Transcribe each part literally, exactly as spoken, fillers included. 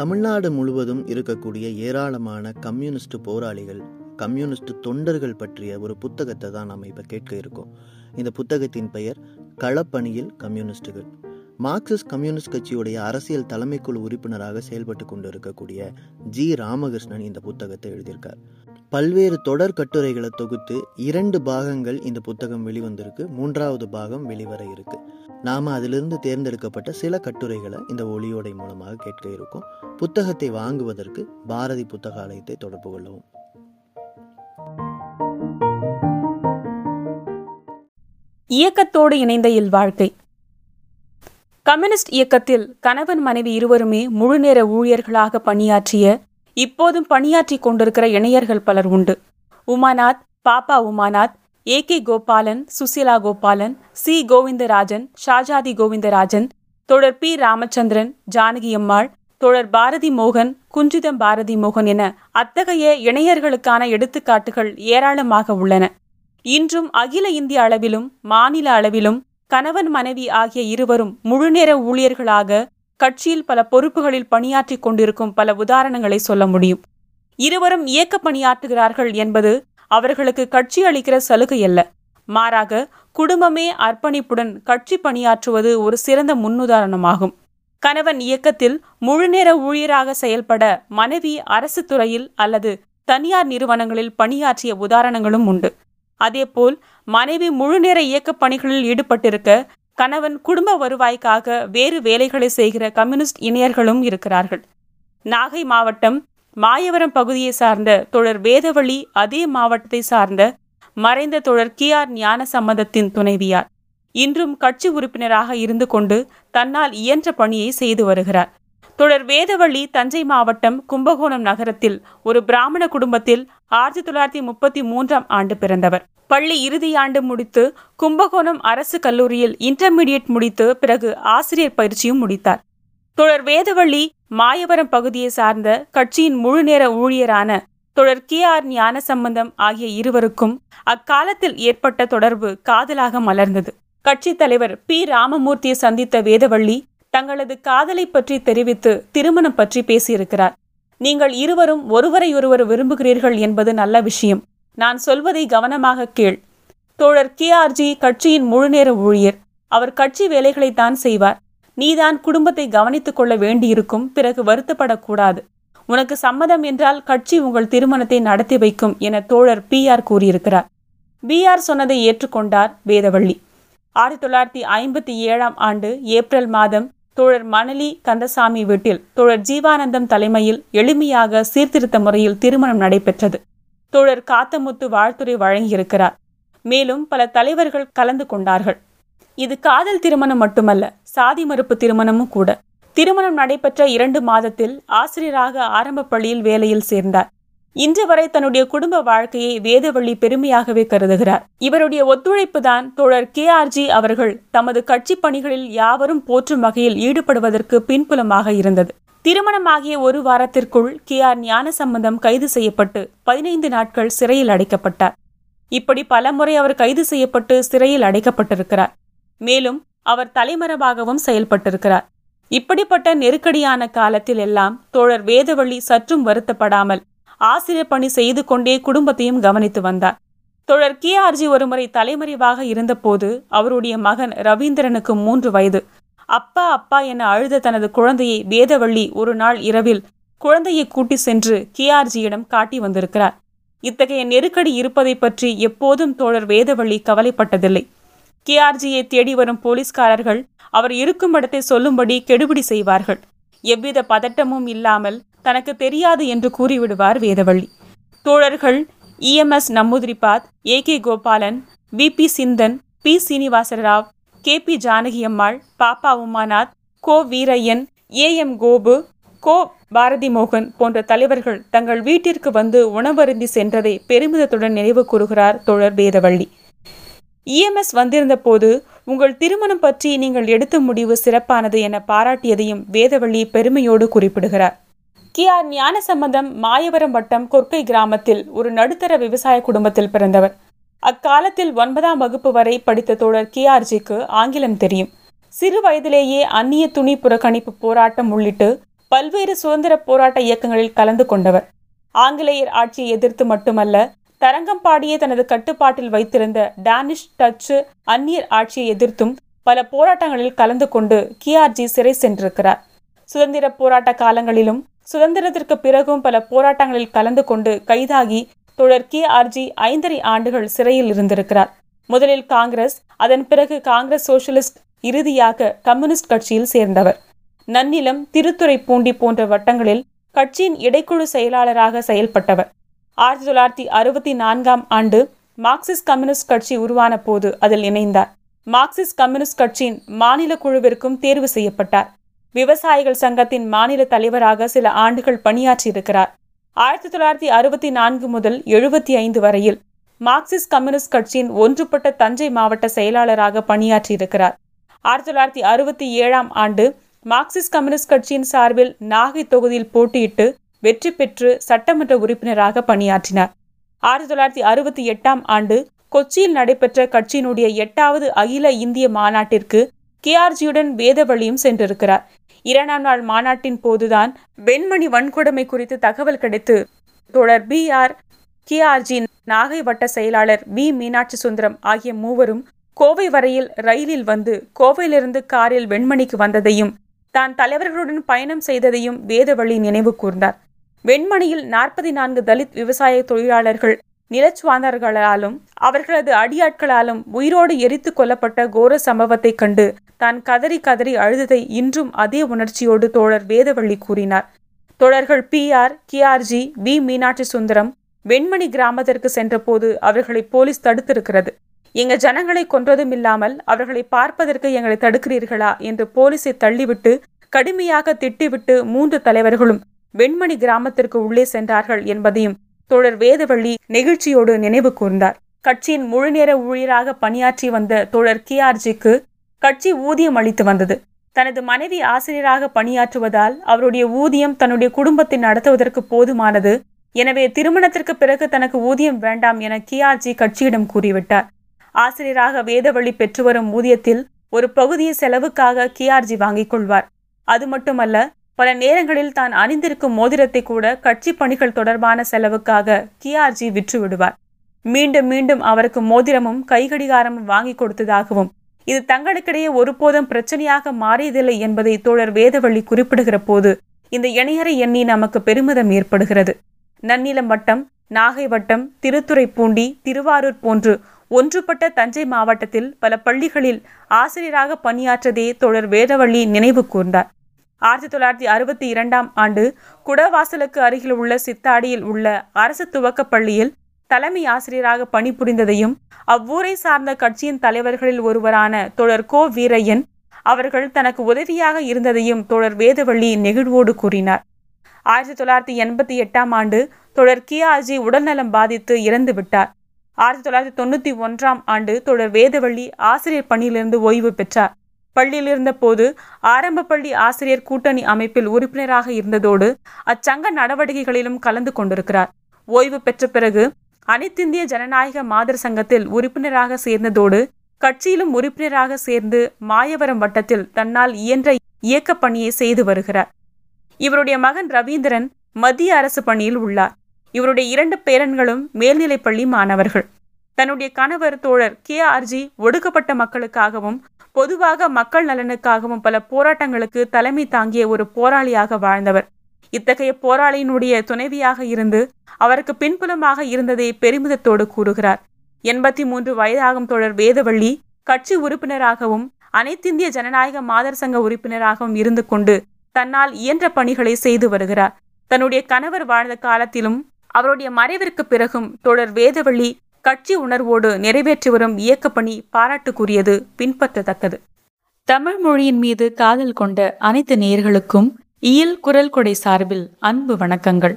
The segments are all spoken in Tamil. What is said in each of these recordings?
தமிழ்நாடு முழுவதும் இருக்கக்கூடிய ஏராளமான கம்யூனிஸ்ட் போராளிகள், கம்யூனிஸ்ட் தொண்டர்கள் பற்றிய ஒரு புத்தகத்தை தான் நாம் இப்போ கேட்க இருக்கோம். இந்த புத்தகத்தின் பெயர் களப்பணியில் கம்யூனிஸ்டுகள். மார்க்சிஸ்ட் கம்யூனிஸ்ட் கட்சியுடைய அரசியல் தலைமைக்குழு உறுப்பினராக செயல்பட்டு கொண்டு இருக்கக்கூடிய ஜி ராமகிருஷ்ணன் இந்த புத்தகத்தை எழுதியிருக்கார். பல்வேறு தொடர் கட்டுரைகளை தொகுத்து இரண்டு பாகங்கள் இந்த புத்தகம் வெளிவந்திருக்கு. மூன்றாவது பாகம் வெளிவர இருக்கு. நாம அதிலிருந்து தேர்ந்தெடுக்கப்பட்ட சில கட்டுரைகளை இந்த ஒளியோடை மூலமாக கேட்க இருக்கோம். புத்தகத்தை வாங்குவதற்கு பாரதி புத்தகாலயத்தை தொடர்பு கொள்ளவும். இயக்கத்தோடு இணைந்த இல்வாழ்க்கை. கம்யூனிஸ்ட் இயக்கத்தில் கணவன் மனைவி இருவருமே முழுநேர ஊழியர்களாக பணியாற்றிய, இப்போதும் பணியாற்றி கொண்டிருக்கிற இணையர்கள் பலர் உண்டு. Umanath, Baba Umanath, A K Gopalan, Susheela Gopalan, C Govindarajan, Shajadi Govindarajan, தொடர் பி ராமச்சந்திரன், ஜானகி அம்மாள், தொடர் பாரதி மோகன், குஞ்சிதம் பாரதி மோகன் என அத்தகைய இணையர்களுக்கான எடுத்துக்காட்டுகள் ஏராளமாக உள்ளன. இன்றும் அகில இந்திய அளவிலும் மாநில அளவிலும் கணவன் மனைவி ஆகிய இருவரும் முழுநேர ஊழியர்களாக கட்சியில் பல பொறுப்புகளில் பணியாற்றி கொண்டிருக்கும் பல உதாரணங்களை சொல்ல முடியும். இருவரும் இயக்க பணியாற்றுகிறார்கள் என்பது அவர்களுக்கு கட்சி அளிக்கிற சலுகை அல்ல. மாறாக குடும்பமே அர்ப்பணிப்புடன் கட்சி பணியாற்றுவது ஒரு சிறந்த முன்னுதாரணமாகும். கணவன் இயக்கத்தில் முழுநேர ஊழியராக செயல்பட மனைவி அரசு துறையில் அல்லது தனியார் நிறுவனங்களில் பணியாற்றிய உதாரணங்களும் உண்டு. அதேபோல் மனைவி முழுநேர இயக்க பணிகளில் ஈடுபட்டிருக்க கணவன் குடும்ப வருவாய்க்காக வேறு வேலைகளை செய்கிற கம்யூனிஸ்ட் இணையர்களும் இருக்கிறார்கள். நாகை மாவட்டம் மாயவரம் பகுதியை சார்ந்த தொடர் வேதவழி அதே மாவட்டத்தை சார்ந்த மறைந்த தொடர் கே ஆர் ஞானசம்பந்தத்தின் துணைவியார் இன்றும் கட்சி உறுப்பினராக இருந்து கொண்டு தன்னால் இயன்ற பணியை செய்து வருகிறார். தொடர் வேதவழி தஞ்சை மாவட்டம் கும்பகோணம் நகரத்தில் ஒரு பிராமண குடும்பத்தில் ஆயிரத்தி தொள்ளாயிரத்தி முப்பத்தி மூன்றாம் ஆண்டு பிறந்தவர். பள்ளி இறுதியாண்டு முடித்து கும்பகோணம் அரசு கல்லூரியில் இன்டர்மீடியட் முடித்து பிறகு ஆசிரியர் பயிற்சியும் முடித்தார். தொடர் வேதவள்ளி மாயவரம் பகுதியை சார்ந்த கட்சியின் முழுநேர ஊழியரான தொடர் கே ஆர் ஞானசம்பந்தம் ஆகிய இருவருக்கும் அக்காலத்தில் ஏற்பட்ட தொடர்பு காதலாக மலர்ந்தது. கட்சி தலைவர் பி ராமமூர்த்தியை சந்தித்த வேதவள்ளி தங்களது காதலை பற்றி தெரிவித்து திருமணம் பற்றி பேசியிருக்கிறார். நீங்கள் இருவரும் ஒருவரையொருவர் விரும்புகிறீர்கள் என்பது நல்ல விஷயம். நான் சொல்வதை கவனமாக கேள். தோழர் கியாஜி கட்சியின் முழுநேர ஊழியர். அவர் கட்சி வேலைகளைத்தான் செய்வார். நீதான் குடும்பத்தை கவனித்துக் கொள்ள வேண்டியிருக்கும். பிறகு வருத்தப்படக்கூடாது. உனக்கு சம்மதம் என்றால் கட்சி உங்கள் திருமணத்தை நடத்தி வைக்கும் என தோழர் பி ஆர் கூறியிருக்கிறார். பி ஆர் சொன்னதை ஏற்றுக்கொண்டார் வேதவள்ளி. ஆயிரத்தி தொள்ளாயிரத்தி ஐம்பத்தி ஏழாம் ஆண்டு ஏப்ரல் மாதம் தோழர் மணலி கந்தசாமி வீட்டில் தோழர் ஜீவானந்தம் தலைமையில் எளிமையாக சீர்திருத்த முறையில் திருமணம் நடைபெற்றது. தோழர் காத்தமுத்து வாழ்த்துரை வழங்கியிருக்கிறார். மேலும் பல தலைவர்கள் கலந்து கொண்டார்கள். இது காதல் திருமணம் மட்டுமல்ல, சாதி மறுப்பு திருமணமும் கூட. திருமணம் நடைபெற்ற இரண்டு மாதத்தில் ஆசிரியராக ஆரம்ப பள்ளியில் வேலையில் சேர்ந்தார். இன்று வரை தன்னுடைய குடும்ப வாழ்க்கையை வேதவள்ளி பெருமையாகவே கருதுகிறார். இவருடைய ஒத்துழைப்பு தான் தோழர் கே ஆர்ஜி அவர்கள் தமது கட்சி பணிகளில் யாவரும் போற்றும் வகையில் ஈடுபடுவதற்கு பின்புலமாக இருந்தது. திருமணமாகிய ஒரு வாரத்திற்குள் கே ஆர் ஞானசம்பந்தம் கைது செய்யப்பட்டு பதினைந்து நாட்கள் சிறையில் அடைக்கப்பட்டார். இப்படி பல முறை அவர் கைது செய்யப்பட்டு சிறையில் அடைக்கப்பட்டிருக்கிறார். மேலும் அவர் தலைமறைவாகவும் செயல்பட்டிருக்கிறார். இப்படிப்பட்ட நெருக்கடியான காலத்தில் எல்லாம் தோழர் வேதவள்ளி சற்றும் வருத்தப்படாமல் ஆசிரியர் பணி செய்து கொண்டே குடும்பத்தையும் கவனித்து வந்தார். தோழர் கே ஆர்ஜி ஒருமுறை தலைமறைவாக இருந்தபோது அவருடைய மகன் ரவீந்திரனுக்கு மூன்று வயது. அப்பா அப்பா என அழுத தனது குழந்தையை வேதவள்ளி ஒரு நாள் இரவில் குழந்தையை கூட்டி சென்று கியாஜியிடம் காட்டி வந்திருக்கிறார். இத்தகைய நெருக்கடி இருப்பதை பற்றி எப்போதும் தோழர் வேதவள்ளி கவலைப்பட்டதில்லை. கியாஜியை தேடி வரும் போலீஸ்காரர்கள் அவர் இருக்கும் இடத்தை சொல்லும்படி கெடுபிடி செய்வார்கள். எவ்வித பதட்டமும் இல்லாமல் தனக்கு தெரியாது என்று கூறிவிடுவார் வேதவள்ளி. தோழர்கள் EMS Namboodiripad, A K Gopalan, V P Chinthan, P Srinivasarao, K P Janaki Ammal, Pappa Umanath, Ko Veeraiyan, A M Gopu, Ko Bharathi மோகன் போன்ற தலைவர்கள் தங்கள் வீட்டிற்கு வந்து உணவருந்தி சென்றதை பெருமிதத்துடன் நினைவு கூறுகிறார் தோழர் வேதவள்ளி. இஎம்எஸ் வந்திருந்த போது உங்கள் திருமணம் பற்றி நீங்கள் எடுத்த முடிவு சிறப்பானது என பாராட்டியதையும் வேதவள்ளி பெருமையோடு குறிப்பிடுகிறார். கே ஆர் ஞானசம்பந்தம் மாயவரம் வட்டம் கொர்க்கை கிராமத்தில் ஒரு நடுத்தர விவசாய குடும்பத்தில் பிறந்தவர். அக்காலத்தில் ஒன்பதாம் வகுப்பு வரை படித்த தோழர் கே ஆர்ஜிக்கு ஆங்கிலம் தெரியும். சிறு வயதிலேயே அந்நிய துணி புறக்கணிப்பு போராட்டம் உள்ளிட்டு பல்வேறு சுதந்திர போராட்ட இயக்கங்களில் கலந்து கொண்டவர். ஆங்கிலேயர் ஆட்சியை எதிர்த்து மட்டுமல்ல, தரங்கம்பாடியை தனது கட்டுப்பாட்டில் வைத்திருந்த டானிஷ் டச்சு அந்நியர் ஆட்சியை எதிர்த்தும் பல போராட்டங்களில் கலந்து கொண்டு கியாஜி சிறை சென்றிருக்கிறார். சுதந்திர போராட்ட காலங்களிலும் சுதந்திரத்திற்கு பிறகும் பல போராட்டங்களில் கலந்து கொண்டு கைதாகி தொடர் கியாஜி ஐந்தரை ஆண்டுகள் சிறையில் இருந்திருக்கிறார். முதலில் காங்கிரஸ், அதன் பிறகு காங்கிரஸ் சோசியலிஸ்ட், இறுதியாக கம்யூனிஸ்ட் கட்சியில் சேர்ந்தவர். நன்னிலம், திருத்துறைப்பூண்டி போன்ற வட்டங்களில் கட்சியின் இடைக்குழு செயலாளராக செயல்பட்டவர். ஆயிரத்தி தொள்ளாயிரத்தி அறுபத்தி நான்காம் ஆண்டு மார்க்சிஸ்ட் கம்யூனிஸ்ட் கட்சி உருவான போது அதில் இணைந்தார். மார்க்சிஸ்ட் கம்யூனிஸ்ட் கட்சியின் மாநில குழுவிற்கும் தேர்வு செய்யப்பட்டார். விவசாயிகள் சங்கத்தின் மாநில தலைவராக சில ஆண்டுகள் பணியாற்றியிருக்கிறார். ஆயிரத்தி தொள்ளாயிரத்தி அறுபத்தி நான்கு முதல் எழுபத்தி ஐந்து வரையில் மார்க்சிஸ்ட் கம்யூனிஸ்ட் கட்சியின் ஒன்றுபட்ட தஞ்சை மாவட்ட செயலாளராக பணியாற்றியிருக்கிறார். ஆயிரத்தி தொள்ளாயிரத்தி அறுபத்தி ஏழாம் ஆண்டு மார்க்சிஸ்ட் கம்யூனிஸ்ட் கட்சியின் சார்பில் நாகை தொகுதியில் போட்டியிட்டு வெற்றி பெற்று சட்டமன்ற உறுப்பினராக பணியாற்றினார். ஆயிரத்தி தொள்ளாயிரத்தி அறுபத்தி எட்டாம் ஆண்டு கொச்சியில் நடைபெற்ற கட்சியினுடைய எட்டாவது அகில இந்திய மாநாட்டிற்கு கியார்ஜியுடன் வேதவழியும் சென்றிருக்கிறார். இரண்டாம் நாள் மாநாட்டின் போதுதான் வெண்மணி வன்கொடுமை குறித்து தகவல் கிடைத்து தொடர் பி ஆர் கியார்ஜி, நாகை வட்ட செயலாளர் வி மீனாட்சி சுந்தரம் ஆகிய மூவரும் கோவை வரையில் ரயிலில் வந்து கோவையிலிருந்து காரில் வெண்மணிக்கு வந்ததையும் தான் தலைவர்களுடன் பயணம் செய்ததையும் வேதவழி நினைவு கூர்ந்தார். வெண்மணியில் நாற்பத்தி நான்கு தலித் விவசாய தொழிலாளர்கள் நிலச்சுவாந்தார்களாலும் அவர்களது அடியாட்களாலும் உயிரோடு எரித்து கொல்லப்பட்ட கோர சம்பவத்தை கண்டு தான் கதறி கதறி அழுததை இன்றும் அதே உணர்ச்சியோடு தோழர் வேதவள்ளி கூறினார். தோழர்கள் P R Georgie, V Meenakshi Sundaram Venmani கிராமத்திற்கு சென்ற போது அவர்களை போலீஸ் தடுத்திருக்கிறது. எங்க ஜனங்களை கொன்றதும் இல்லாமல் அவர்களை பார்ப்பதற்கு எங்களை தடுக்கிறீர்களா என்று போலீஸை தள்ளிவிட்டு கடுமையாக திட்டிவிட்டு மூன்று தலைவர்களும் வெண்மணி கிராமத்திற்கு உள்ளே சென்றார்கள் என்பதையும் தோழர் வேதவள்ளி நெகிழ்ச்சியோடு நினைவு கூர்ந்தார். கட்சியின் முழுநேர ஊழியராக பணியாற்றி வந்த தோழர் கியார்ஜிக்கு கட்சி ஊதியம் அளித்து வந்தது. தனது மனைவி ஆசிரியராக பணியாற்றுவதால் அவருடைய ஊதியம் தன்னுடைய குடும்பத்தை நடத்துவதற்கு போதுமானது. எனவே திருமணத்திற்கு பிறகு தனக்கு ஊதியம் வேண்டாம் என கியார்ஜி கட்சியிடம் கூறிவிட்டார். ஆசிரியராக வேதவழி பெற்று வரும் ஊதியத்தில் ஒரு பகுதியை செலவுக்காக கியார்ஜி வாங்கிக் கொள்வார். அது மட்டுமல்ல, பல நேரங்களில் தான் அணிந்திருக்கும் மோதிரத்தை கூட கட்சி பணிகள் தொடர்பான செலவுக்காக கியார்ஜி விற்று விடுவார். மீண்டும் மீண்டும் அவருக்கு மோதிரமும் கைகடிகாரமும் வாங்கி கொடுத்ததாகவும் இது தங்களுக்கிடையே ஒருபோதும் பிரச்சனையாக மாறியதில்லை என்பதை தோழர் வேதவள்ளி குறிப்பிடுகிற போது இந்த இணையரை எண்ணி நமக்கு பெருமிதம் ஏற்படுகிறது. நன்னிலம் வட்டம், நாகை வட்டம், திருத்துறைப்பூண்டி, திருவாரூர் போன்று ஒன்றுபட்ட தஞ்சை மாவட்டத்தில் பல பள்ளிகளில் ஆசிரியராக பணியாற்றதே தோழர் வேதவள்ளி நினைவு கூர்ந்தார். ஆயிரத்தி தொள்ளாயிரத்தி அறுபத்தி இரண்டாம் ஆண்டு குடவாசலுக்கு அருகில் உள்ள சித்தாடியில் உள்ள அரசு துவக்க பள்ளியில் தலைமை ஆசிரியராக பணிபுரிந்ததையும் அவ்வூரை சார்ந்த கட்சியின் தலைவர்களில் ஒருவரான தோழர் கோ வீரய்யன் அவர்கள் தனக்கு உதவியாக இருந்ததையும் தோழர் வேதவள்ளி நெகிழ்வோடு கூறினார். ஆயிரத்தி தொள்ளாயிரத்தி எண்பத்தி எட்டாம் ஆண்டு தோழர் கியாஜி உடல்நலம் பாதித்து இறந்து விட்டார். ஆயிரத்தி தொள்ளாயிரத்தி தொண்ணூற்றி ஒன்றாம் ஆண்டு தோழர் வேதவள்ளி ஆசிரியர் பணியிலிருந்து ஓய்வு பெற்றார். பள்ளியில் இருந்தபோது ஆரம்ப பள்ளி ஆசிரியர் கூட்டணி அமைப்பில் உறுப்பினராக இருந்ததோடு அச்சங்க நடவடிக்கைகளிலும் கலந்து கொண்டிருக்கிறார். ஓய்வு பெற்ற பிறகு அனைத்திந்திய ஜனநாயக மாதர் சங்கத்தில் உறுப்பினராக சேர்ந்ததோடு கட்சியிலும் உறுப்பினராக சேர்ந்து மாயவரம் வட்டத்தில் தன்னால் இயன்ற இயக்க பணியை செய்து வருகிறார். இவருடைய மகன் ரவீந்திரன் மத்திய அரசு பணியில் உள்ளார். இவருடைய இரண்டு பேரன்களும் மேல்நிலைப்பள்ளி மாணவர்கள். தன்னுடைய கணவர் தோழர் கியார்ஜி ஒடுக்கப்பட்ட மக்களுக்காகவும் பொதுவாக மக்கள் நலனுக்காகவும் பல போராட்டங்களுக்கு தலைமை தாங்கிய ஒரு போராளியாக வாழ்ந்தவர். இத்தகைய போராளியினுடைய துணைவியாக இருந்து அவருக்கு பின்புலமாக இருந்ததை பெருமிதத்தோடு கூறுகிறார். எண்பத்தி மூன்று வயதாகும் தோழர் வேதவள்ளி கட்சி உறுப்பினராகவும் அனைத்திந்திய ஜனநாயக மாதர் சங்க உறுப்பினராகவும் இருந்து கொண்டு தன்னால் இயன்ற பணிகளை செய்து வருகிறார். தன்னுடைய கணவர் வாழ்ந்த காலத்திலும் அவருடைய மறைவிற்கு பிறகும் தோழர் வேதவள்ளி கட்சி உணர்வோடு நிறைவேற்றி வரும் இயக்கப்பணி பாராட்டுக்குரியது, பின்பற்றத்தக்கது. தமிழ் மொழியின் மீது காதல் கொண்ட அனைத்து நேயர்களுக்கும் இயல் குரல் கொடை சார்பில் அன்பு வணக்கங்கள்.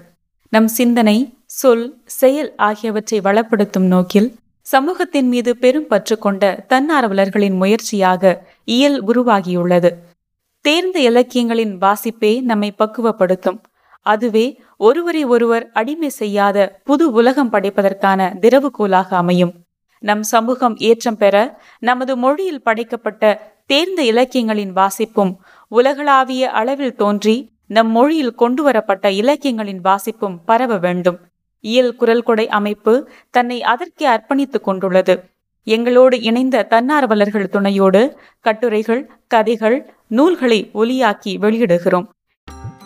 நம் சிந்தனை, சொல், செயல் ஆகியவற்றை வளப்படுத்தும் நோக்கில் சமூகத்தின் மீது பெரும் பற்று கொண்ட தன்னார்வலர்களின் முயற்சியாக இயல் உருவாகியுள்ளது. தேர்ந்த இலக்கியங்களின் வாசிப்பே நம்மை பக்குவப்படுத்தும். அதுவே ஒருவரை ஒருவர் அடிமை செய்யாத புது உலகம் படைப்பதற்கான திறவுகோலாக அமையும். நம் சமூகம் ஏற்றம் பெற நமது மொழியில் படைக்கப்பட்ட தேர்ந்த இலக்கியங்களின் வாசிப்பும் உலகளாவிய அளவில் தோன்றி நம் மொழியில் கொண்டுவரப்பட்ட இலக்கியங்களின் வாசிப்பும் பரவ வேண்டும். இயல் குரல் கொடை அமைப்பு தன்னை அதற்கே அர்ப்பணித்துக் கொண்டுள்ளது. எங்களோடு இணைந்த தன்னார்வலர்கள் துணையோடு கட்டுரைகள், கதைகள், நூல்களை ஒலியாக்கி வெளியிடுகிறோம்.